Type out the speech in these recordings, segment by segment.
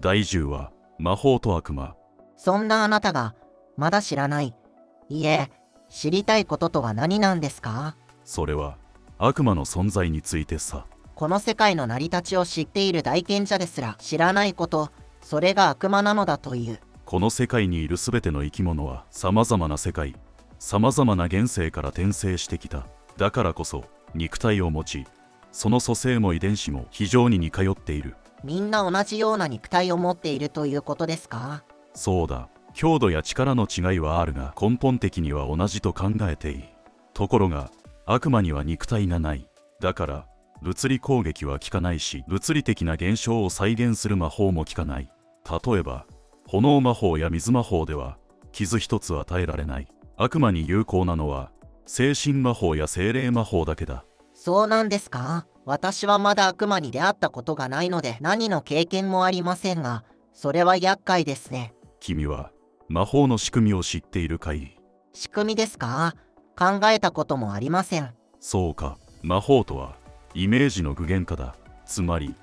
第10話、魔法と悪魔。そんなあなたがまだ知らない、いえ知りたいこととは何なんですか？それは悪魔の存在についてさ。この世界の成り立ちを知っている大賢者ですら知らないこと、それが悪魔なのだという。この世界にいるすべての生き物はさまざまな世界、さまざまな現世から転生してきた。だからこそ肉体を持ち、その組成も遺伝子も非常に似通っている。みんな同じような肉体を持っているということですか？そうだ。強度や力の違いはあるが、根本的には同じと考えていい。ところが悪魔には肉体がない。だから物理攻撃は効かないし、物理的な現象を再現する魔法も効かない。例えば炎魔法や水魔法では傷一つ与えられない。悪魔に有効なのは精神魔法や精霊魔法だけだ。そうなんですか？私はまだ悪魔に出会ったことがないので何の経験もありませんが、それは厄介ですね。君は魔法の仕組みを知っているかい？仕組みですか？考えたこともありません。そうか。魔法とはイメージの具現化だ。つまり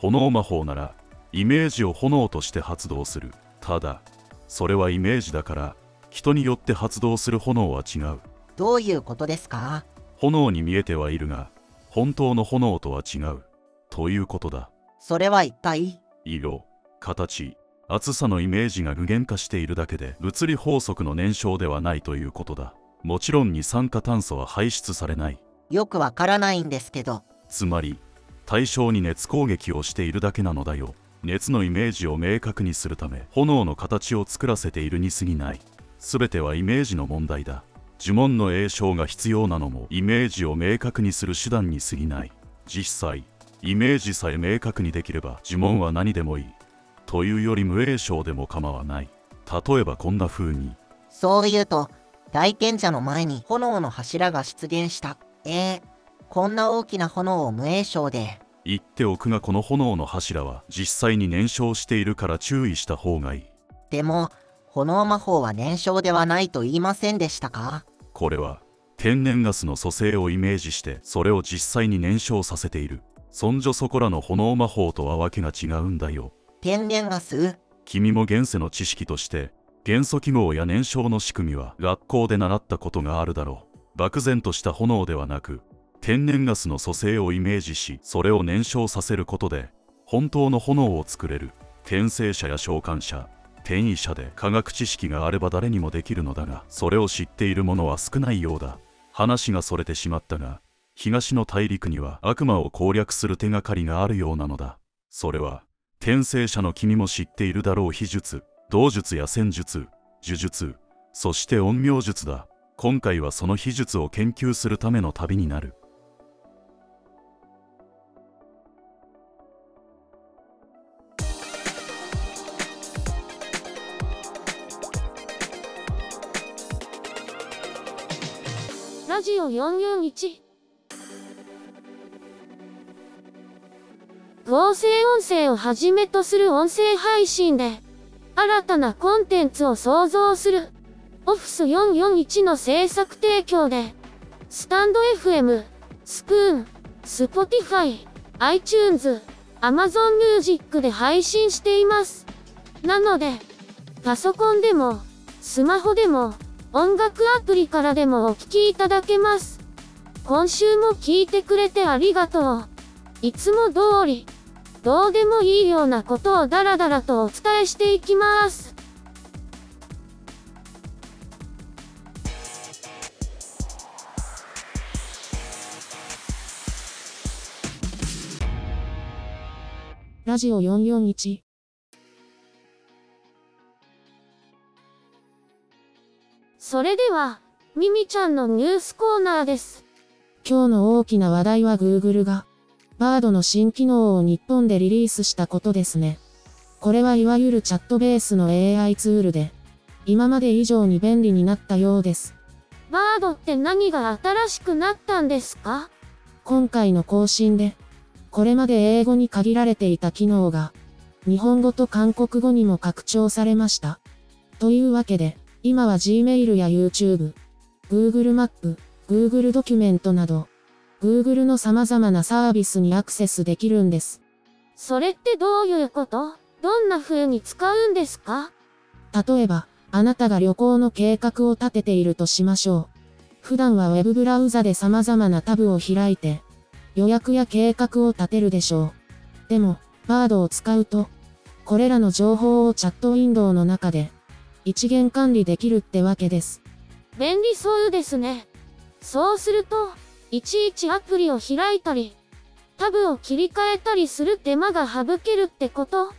炎魔法ならイメージを炎として発動する。ただそれはイメージだから、人によって発動する炎は違う。どういうことですか？炎に見えてはいるが本当の炎とは違うということだ。それは一体？色、形、厚さのイメージが具現化しているだけで、物理法則の燃焼ではないということだ。もちろん二酸化炭素は排出されない。よくわからないんですけど。つまり対象に熱攻撃をしているだけなのだよ。熱のイメージを明確にするため炎の形を作らせているに過ぎない。すべてはイメージの問題だ。呪文の詠唱が必要なのもイメージを明確にする手段に過ぎない。実際イメージさえ明確にできれば呪文は何でもいいというより無詠唱でも構わない。例えばこんな風に。そう言うと大賢者の前に炎の柱が出現した。こんな大きな炎を無詠唱で。言っておくがこの炎の柱は実際に燃焼しているから注意した方がいい。でも炎魔法は燃焼ではないと言いませんでしたか？これは天然ガスの組成をイメージしてそれを実際に燃焼させている。そんじょそこらの炎魔法とはわけが違うんだよ。天然ガス？君も現世の知識として元素記号や燃焼の仕組みは学校で習ったことがあるだろう。漠然とした炎ではなく天然ガスの組成をイメージし、それを燃焼させることで本当の炎を作れる。転生者や召喚者、転移者で科学知識があれば誰にもできるのだが、それを知っている者は少ないようだ。話がそれてしまったが、東の大陸には悪魔を攻略する手がかりがあるようなのだ。それは転生者の君も知っているだろう秘術、道術や戦術、呪術、そして陰陽術だ。今回はその秘術を研究するための旅になる。ラジオ441、合成音声をはじめとする音声配信で新たなコンテンツを創造する Office441 の制作提供で、スタンド FM、スプーン、Spotify、iTunes、Amazonmusic で配信しています。なので、パソコンでも、スマホでも、音楽アプリからでもお聞きいただけます。今週も聞いてくれてありがとう。いつも通り、どうでもいいようなことをダラダラとお伝えしていきます。ラジオ441。それでは、ミミちゃんのニュースコーナーです。今日の大きな話題は Google が、Bard の新機能を日本でリリースしたことですね。これはいわゆるチャットベースの AI ツールで、今まで以上に便利になったようです。Bard って何が新しくなったんですか？今回の更新で、これまで英語に限られていた機能が、日本語と韓国語にも拡張されました。というわけで、今は Gmail や YouTube、Google マップ、Google ドキュメントなど、Google の様々なサービスにアクセスできるんです。それってどういうこと？どんな風に使うんですか？例えば、あなたが旅行の計画を立てているとしましょう。普段はウェブブラウザで様々なタブを開いて、予約や計画を立てるでしょう。でも、Bardを使うと、これらの情報をチャットウィンドウの中で、一元管理できるってわけです。便利そうですね。そうすると、いちいちアプリを開いたり、タブを切り替えたりする手間が省けるってこと？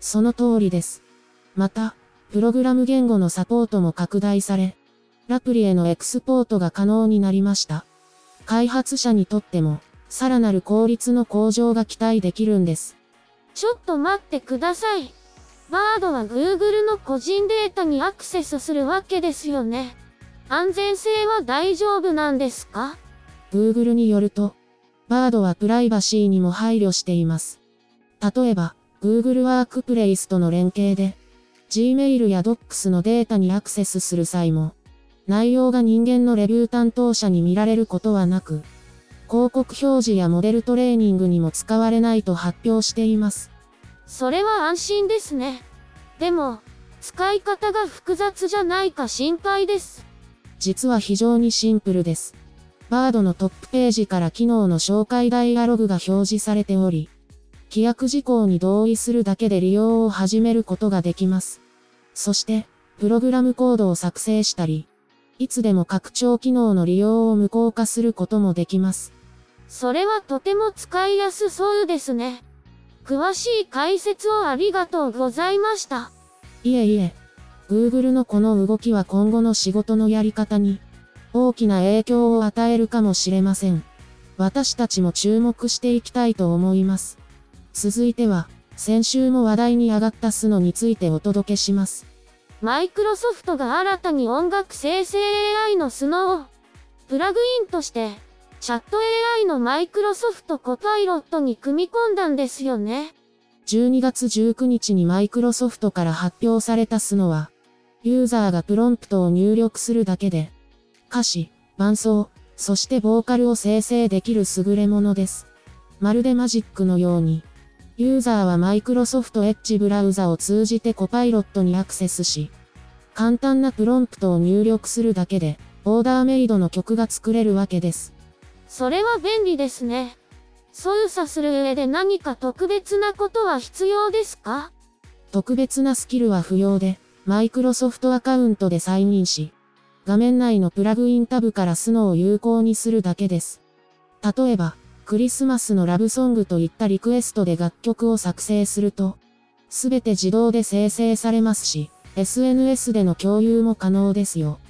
その通りです。また、プログラム言語のサポートも拡大され、アプリへのエクスポートが可能になりました。開発者にとっても、さらなる効率の向上が期待できるんです。ちょっと待ってください。Bardは Google の個人データにアクセスするわけですよね。安全性は大丈夫なんですか？ Google によると、Bardはプライバシーにも配慮しています。例えば、Google ワークプレイスとの連携で、Gmail や Docs のデータにアクセスする際も、内容が人間のレビュー担当者に見られることはなく、広告表示やモデルトレーニングにも使われないと発表しています。それは安心ですね。でも、使い方が複雑じゃないか心配です。実は非常にシンプルです。Bardのトップページから機能の紹介ダイアログが表示されており、規約事項に同意するだけで利用を始めることができます。そして、プログラムコードを作成したり、いつでも拡張機能の利用を無効化することもできます。それはとても使いやすそうですね。詳しい解説をありがとうございました。いえいえ、Google のこの動きは今後の仕事のやり方に大きな影響を与えるかもしれません。私たちも注目していきたいと思います。続いては、先週も話題に上がったSUNOについてお届けします。マイクロソフトが新たに音楽生成 AI のSUNOをプラグインとして、チャット AI のマイクロソフトコパイロットに組み込んだんですよね。12月19日にマイクロソフトから発表されたSUNOは、ユーザーがプロンプトを入力するだけで、歌詞、伴奏、そしてボーカルを生成できる優れものです。まるでマジックのように、ユーザーは Microsoft Edge ブラウザを通じてコパイロットにアクセスし、簡単なプロンプトを入力するだけで、オーダーメイドの曲が作れるわけです。それは便利ですね。操作する上で何か特別なことは必要ですか？特別なスキルは不要で、Microsoft アカウントでサインインし、画面内のプラグインタブからSUNOを有効にするだけです。例えば、クリスマスのラブソングといったリクエストで楽曲を作成すると、すべて自動で生成されますし、SNS での共有も可能ですよ。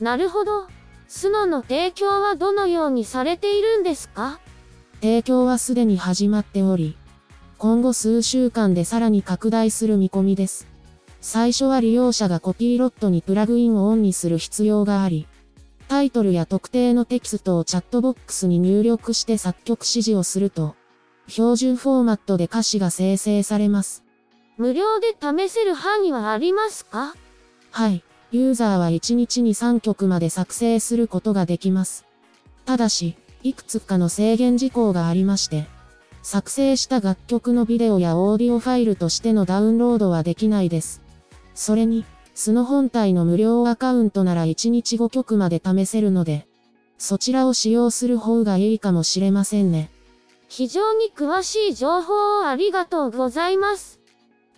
なるほど。SUNOの提供はどのようにされているんですか？提供はすでに始まっており、今後数週間でさらに拡大する見込みです。最初は利用者がコピーロットにプラグインをオンにする必要があり、タイトルや特定のテキストをチャットボックスに入力して作曲指示をすると、標準フォーマットで歌詞が生成されます。無料で試せる範囲はありますか？はい。ユーザーは1日に3曲まで作成することができます。ただし、いくつかの制限事項がありまして、作成した楽曲のビデオやオーディオファイルとしてのダウンロードはできないです。それに、SUNO本体の無料アカウントなら1日5曲まで試せるので、そちらを使用する方がいいかもしれませんね。非常に詳しい情報をありがとうございます。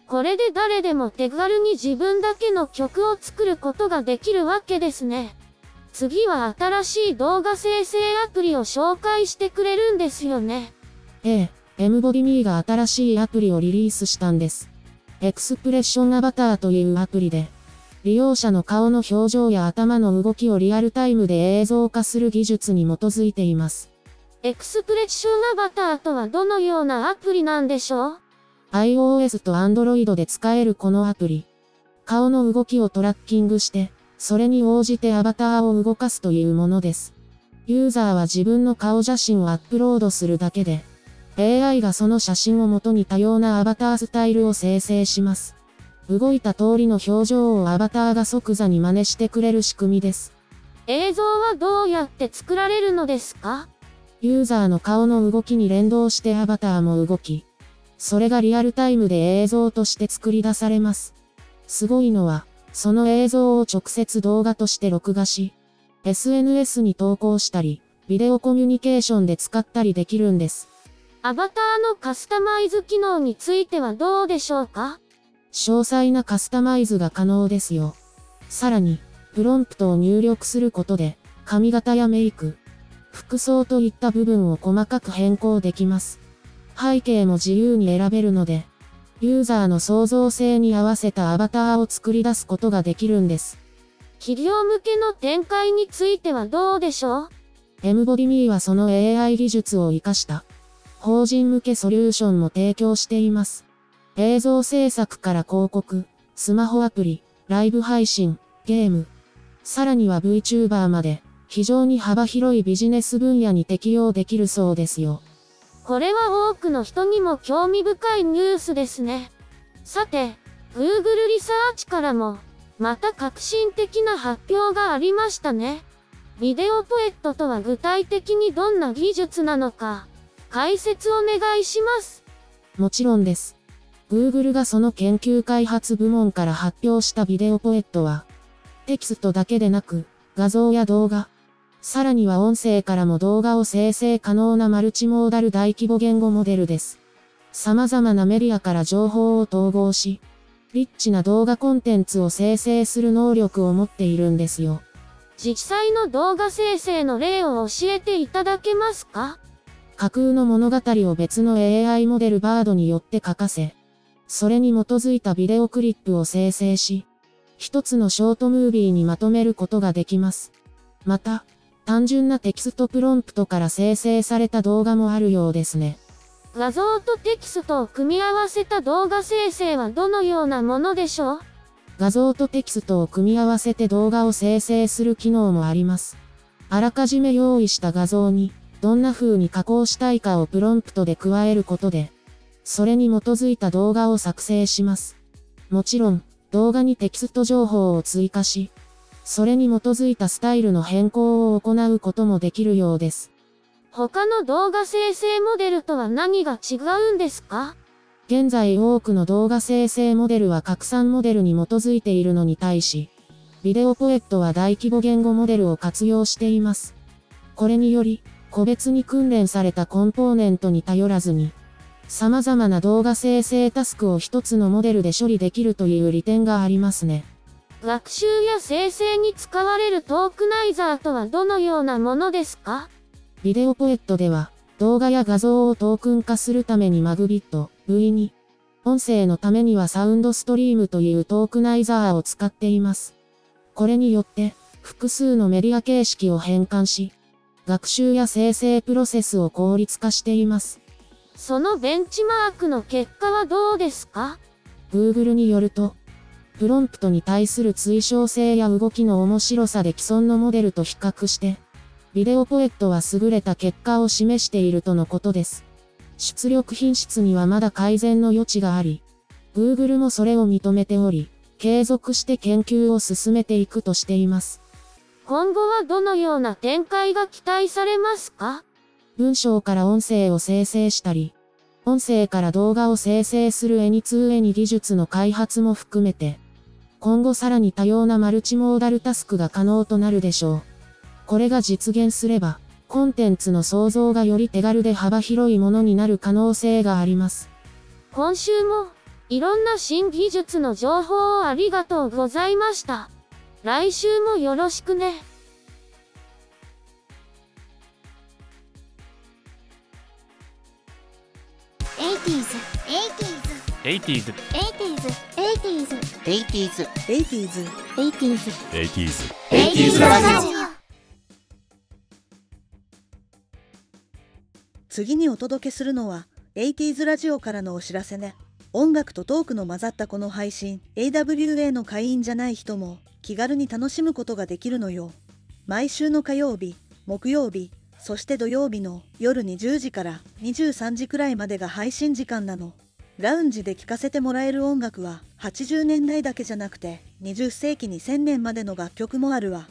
これで誰でも手軽に自分だけの曲を作ることができるわけですね。次は新しい動画生成アプリを紹介してくれるんですよね。MbodyMe が新しいアプリをリリースしたんです。エクスプレッションアバターというアプリで、利用者の顔の表情や頭の動きをリアルタイムで映像化する技術に基づいています。エクスプレッションアバターとはどのようなアプリなんでしょう？ iOS と Android で使えるこのアプリ。顔の動きをトラッキングして、それに応じてアバターを動かすというものです。ユーザーは自分の顔写真をアップロードするだけで、AI がその写真を元に多様なアバタースタイルを生成します。動いた通りの表情をアバターが即座に真似してくれる仕組みです。映像はどうやって作られるのですか？ユーザーの顔の動きに連動してアバターも動き、それがリアルタイムで映像として作り出されます。すごいのは、その映像を直接動画として録画し、SNS に投稿したり、ビデオコミュニケーションで使ったりできるんです。アバターのカスタマイズ機能についてはどうでしょうか？詳細なカスタマイズが可能ですよ。さらに、プロンプトを入力することで、髪型やメイク、服装といった部分を細かく変更できます。背景も自由に選べるので、ユーザーの創造性に合わせたアバターを作り出すことができるんです。企業向けの展開についてはどうでしょう？ MbodyMe はその AI 技術を活かした法人向けソリューションも提供しています。映像制作から広告、スマホアプリ、ライブ配信、ゲーム、さらには VTuber まで非常に幅広いビジネス分野に適用できるそうですよ。これは多くの人にも興味深いニュースですね。さて、Google リサーチからも、また革新的な発表がありましたね。ビデオポエットとは具体的にどんな技術なのか、解説お願いします。もちろんです。Google がその研究開発部門から発表したビデオポエットは、テキストだけでなく、画像や動画、さらには音声からも動画を生成可能なマルチモーダル大規模言語モデルです。様々なメディアから情報を統合し、リッチな動画コンテンツを生成する能力を持っているんですよ。実際の動画生成の例を教えていただけますか？架空の物語を別の AI モデル Bard によって書かせ、それに基づいたビデオクリップを生成し、一つのショートムービーにまとめることができます。また、単純なテキストプロンプトから生成された動画もあるようですね。画像とテキストを組み合わせた動画生成はどのようなものでしょう？画像とテキストを組み合わせて動画を生成する機能もあります。あらかじめ用意した画像に、どんな風に加工したいかをプロンプトで加えることで、それに基づいた動画を作成します。もちろん、動画にテキスト情報を追加し、それに基づいたスタイルの変更を行うこともできるようです。他の動画生成モデルとは何が違うんですか？現在多くの動画生成モデルは拡散モデルに基づいているのに対し、ビデオポエットは大規模言語モデルを活用しています。これにより、個別に訓練されたコンポーネントに頼らずに、様々な動画生成タスクを一つのモデルで処理できるという利点がありますね。学習や生成に使われるトークナイザーとはどのようなものですか？ビデオポエットでは、動画や画像をトークン化するためにマグビット、V2、音声のためにはサウンドストリームというトークナイザーを使っています。これによって、複数のメディア形式を変換し、学習や生成プロセスを効率化しています。そのベンチマークの結果はどうですか？ Google によると、プロンプトに対する推奨性や動きの面白さで既存のモデルと比較して、ビデオポエットは優れた結果を示しているとのことです。出力品質にはまだ改善の余地があり、Google もそれを認めており、継続して研究を進めていくとしています。今後はどのような展開が期待されますか？文章から音声を生成したり、音声から動画を生成するAny2Any技術の開発も含めて、今後さらに多様なマルチモーダルタスクが可能となるでしょう。これが実現すれば、コンテンツの創造がより手軽で幅広いものになる可能性があります。今週も、いろんな新技術の情報をありがとうございました。来週もよろしくね。80s ラジオ。次にお届けするのは 80s ラジオからのお知らせね。音楽とトークの混ざったこの配信、 AWA の会員じゃない人も気軽に楽しむことができるのよ。毎週の火曜日、木曜日、そして土曜日の夜20時から23時くらいまでが配信時間なの。ラウンジで聴かせてもらえる音楽は80年代だけじゃなくて20世紀2000年までの楽曲もあるわ。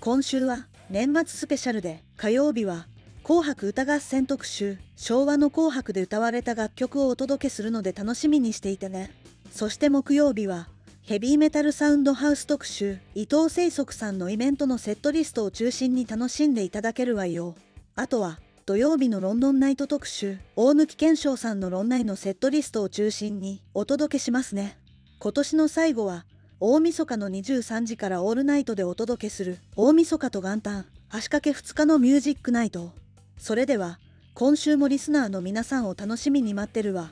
今週は年末スペシャルで、火曜日は紅白歌合戦特集、昭和の紅白で歌われた楽曲をお届けするので楽しみにしていてね。そして木曜日はヘビーメタルサウンドハウス特集、伊藤聖則さんのイベントのセットリストを中心に楽しんでいただけるわよ。あとは土曜日のロンドンナイト特集、大貫健章さんのロンナイのセットリストを中心にお届けしますね。今年の最後は大晦日の23時からオールナイトでお届けする大晦日と元旦、足掛け2日のミュージックナイト。それでは今週もリスナーの皆さんを楽しみに待ってるわ。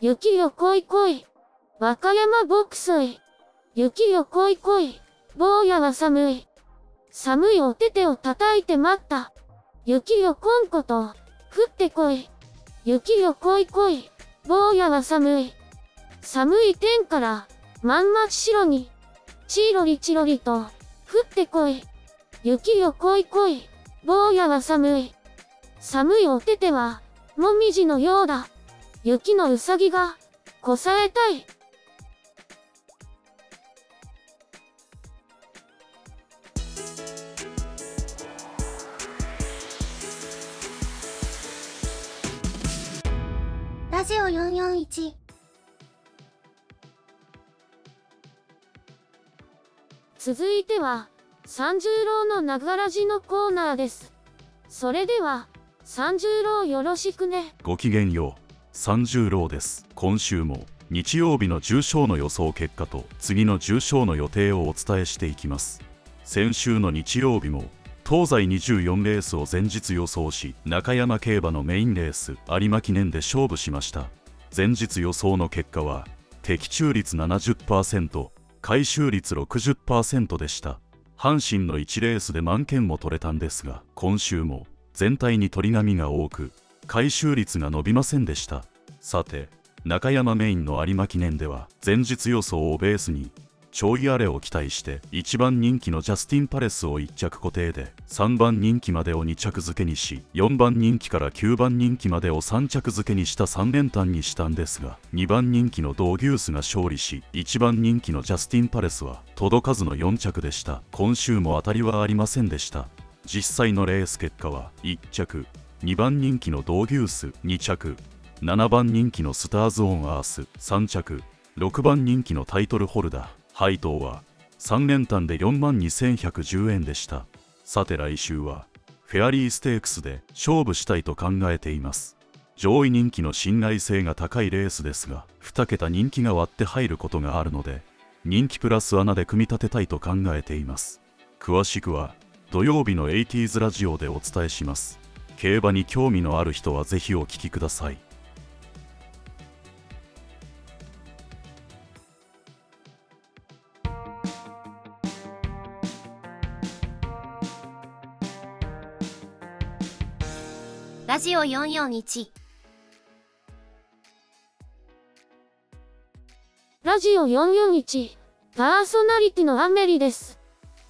雪よこいこい、和歌山牧水。雪よこいこい、坊やは寒い。寒いお手手を叩いて待った。雪よこんこと、降ってこい。雪よこいこい、坊やは寒い。寒い天から、まんま白に。ちろりちろりと、降ってこい。雪よこいこい、坊やは寒い。寒いお手手は、もみじのようだ。雪のうさぎが、こさえたい。ラジオ441。続いては、三十郎のながらじのコーナーです。それでは、三十郎よろしくね。ごきげんよう。三十郎です。今週も日曜日の重賞の予想結果と次の重賞の予定をお伝えしていきます。先週の日曜日も東西24レースを前日予想し、中山競馬のメインレース有馬記念で勝負しました。前日予想の結果は的中率 70%、回収率 60% でした。阪神の1レースで満件も取れたんですが、今週も全体に取り紙が多く、回収率が伸びませんでした。さて、中山メインの有馬記念では前日予想をベースにちょい荒れを期待して1番人気のジャスティンパレスを1着固定で、3番人気までを2着付けにし、4番人気から9番人気までを3着付けにした3連単にしたんですが、2番人気のドウギュースが勝利し、1番人気のジャスティンパレスは届かずの4着でした。今週も当たりはありませんでした。実際のレース結果は1着2番人気のドウギュース、2着7番人気のスターズオンアース、3着6番人気のタイトルホルダー配当は3連単で 42,110 円でした。さて、来週はフェアリーステークスで勝負したいと考えています。上位人気の信頼性が高いレースですが、2桁人気が割って入ることがあるので、人気プラス穴で組み立てたいと考えています。詳しくは土曜日の 80s ラジオでお伝えします。競馬に興味のある人はぜひお聞きください。ラジオ441。ラジオ441、パーソナリティのアメリです。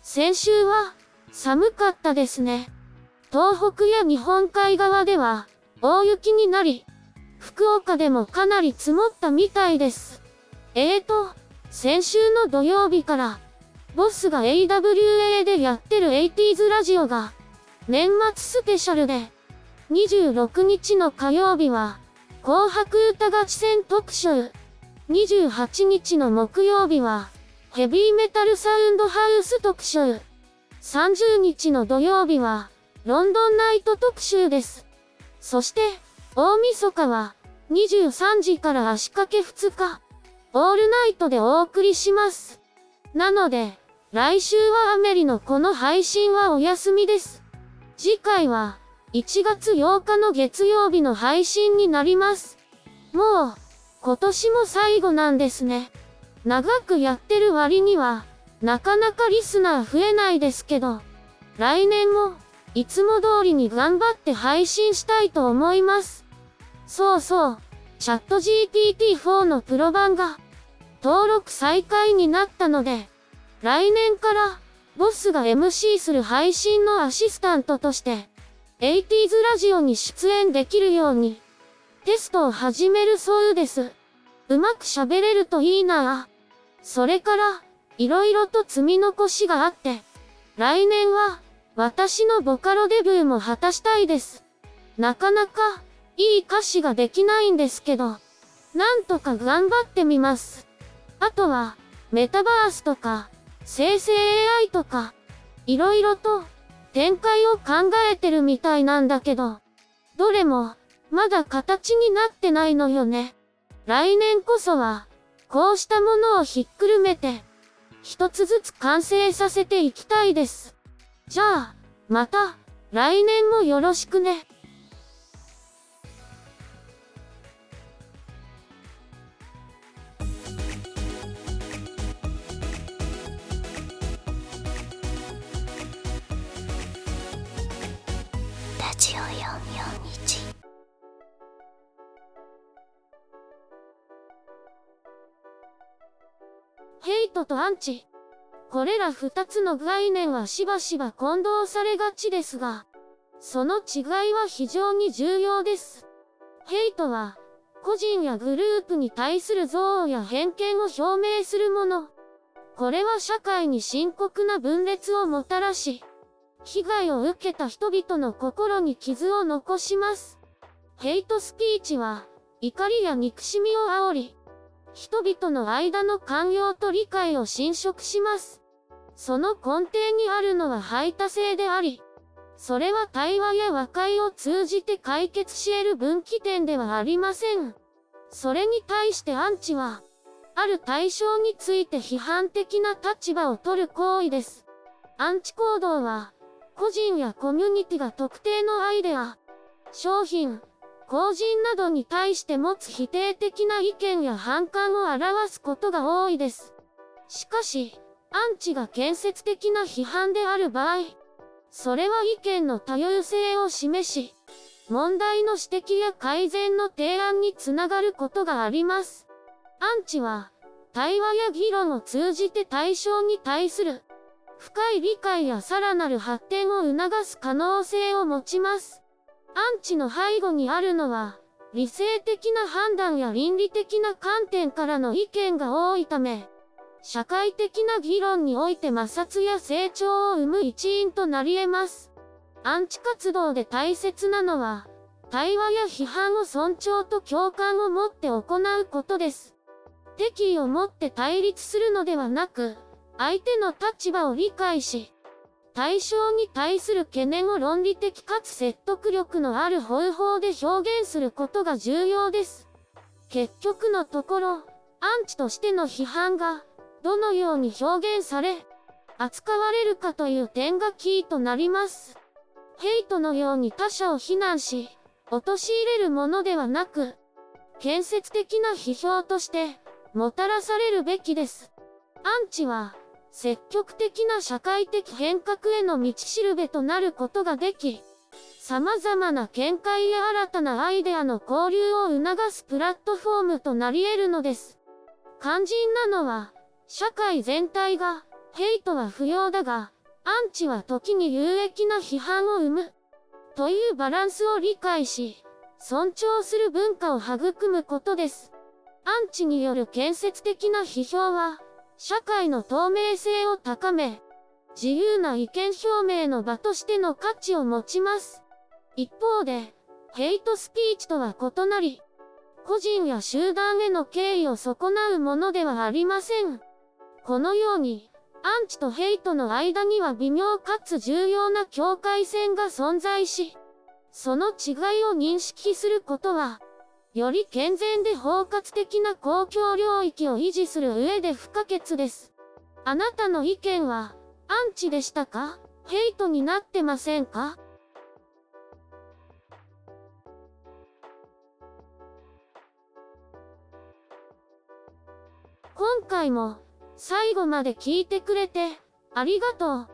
先週は寒かったですね。東北や日本海側では大雪になり、福岡でもかなり積もったみたいです。先週の土曜日から、ボスが AWA でやってる 80s ラジオが、年末スペシャルで、26日の火曜日は、紅白歌合戦特集、28日の木曜日は、ヘビーメタルサウンドハウス特集、30日の土曜日は、ロンドンナイト特集です。そして、大晦日は、23時から足掛け2日、オールナイトでお送りします。なので、来週はアメリのこの配信はお休みです。次回は、1月8日の月曜日の配信になります。もう、今年も最後なんですね。長くやってる割には、なかなかリスナー増えないですけど、来年も、いつも通りに頑張って配信したいと思います。そうそう、チャット GPT-4 のプロ版が登録再開になったので、来年からボスが MC する配信のアシスタントとして、80s ラジオに出演できるように、テストを始めるそうです。うまく喋れるといいなあ。それから、いろいろと積み残しがあって、来年は、私のボカロデビューも果たしたいです。なかなか、いい歌詞ができないんですけど、なんとか頑張ってみます。あとは、メタバースとか、生成 AI とか、いろいろと、展開を考えてるみたいなんだけど、どれも、まだ形になってないのよね。来年こそは、こうしたものをひっくるめて、一つずつ完成させていきたいです。じゃあ、また、来年もよろしくね。ラジオ441。ヘイトとアンチ。これら2つの概念はしばしば混同されがちですが、その違いは非常に重要です。ヘイトは、個人やグループに対する憎悪や偏見を表明するもの。これは社会に深刻な分裂をもたらし、被害を受けた人々の心に傷を残します。ヘイトスピーチは、怒りや憎しみを煽り、人々の間の寛容と理解を侵食します。その根底にあるのは排他性であり、それは対話や和解を通じて解決し得る分岐点ではありません。それに対してアンチは、ある対象について批判的な立場を取る行為です。アンチ行動は、個人やコミュニティが特定のアイデア、商品、法人などに対して持つ否定的な意見や反感を表すことが多いです。しかし、アンチが建設的な批判である場合、それは意見の多様性を示し、問題の指摘や改善の提案につながることがあります。アンチは、対話や議論を通じて対象に対する、深い理解やさらなる発展を促す可能性を持ちます。アンチの背後にあるのは、理性的な判断や倫理的な観点からの意見が多いため、社会的な議論において摩擦や成長を生む一因となり得ます。アンチ活動で大切なのは、対話や批判を尊重と共感を持って行うことです。敵意を持って対立するのではなく、相手の立場を理解し、対象に対する懸念を論理的かつ説得力のある方法で表現することが重要です。結局のところ、アンチとしての批判が、どのように表現され、扱われるかという点がキーとなります。ヘイトのように他者を非難し、陥れるものではなく、建設的な批評として、もたらされるべきです。アンチは、積極的な社会的変革への道しるべとなることができ、様々な見解や新たなアイデアの交流を促すプラットフォームとなり得るのです。肝心なのは、社会全体が、ヘイトは不要だが、アンチは時に有益な批判を生む、というバランスを理解し、尊重する文化を育むことです。アンチによる建設的な批評は、社会の透明性を高め、自由な意見表明の場としての価値を持ちます。一方で、ヘイトスピーチとは異なり、個人や集団への敬意を損なうものではありません。このように、アンチとヘイトの間には微妙かつ重要な境界線が存在し、その違いを認識することは、より健全で包括的な公共領域を維持する上で不可欠です。あなたの意見は、アンチでしたか？ヘイトになってませんか？今回も、最後まで聞いてくれて、ありがとう。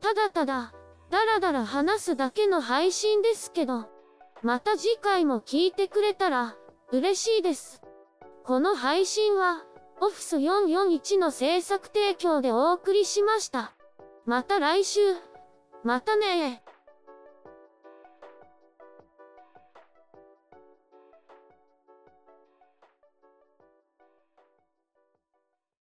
ただただ、だらだら話すだけの配信ですけど、また次回も聞いてくれたら嬉しいです。この配信は Office441 の制作提供でお送りしました。また来週。またねー。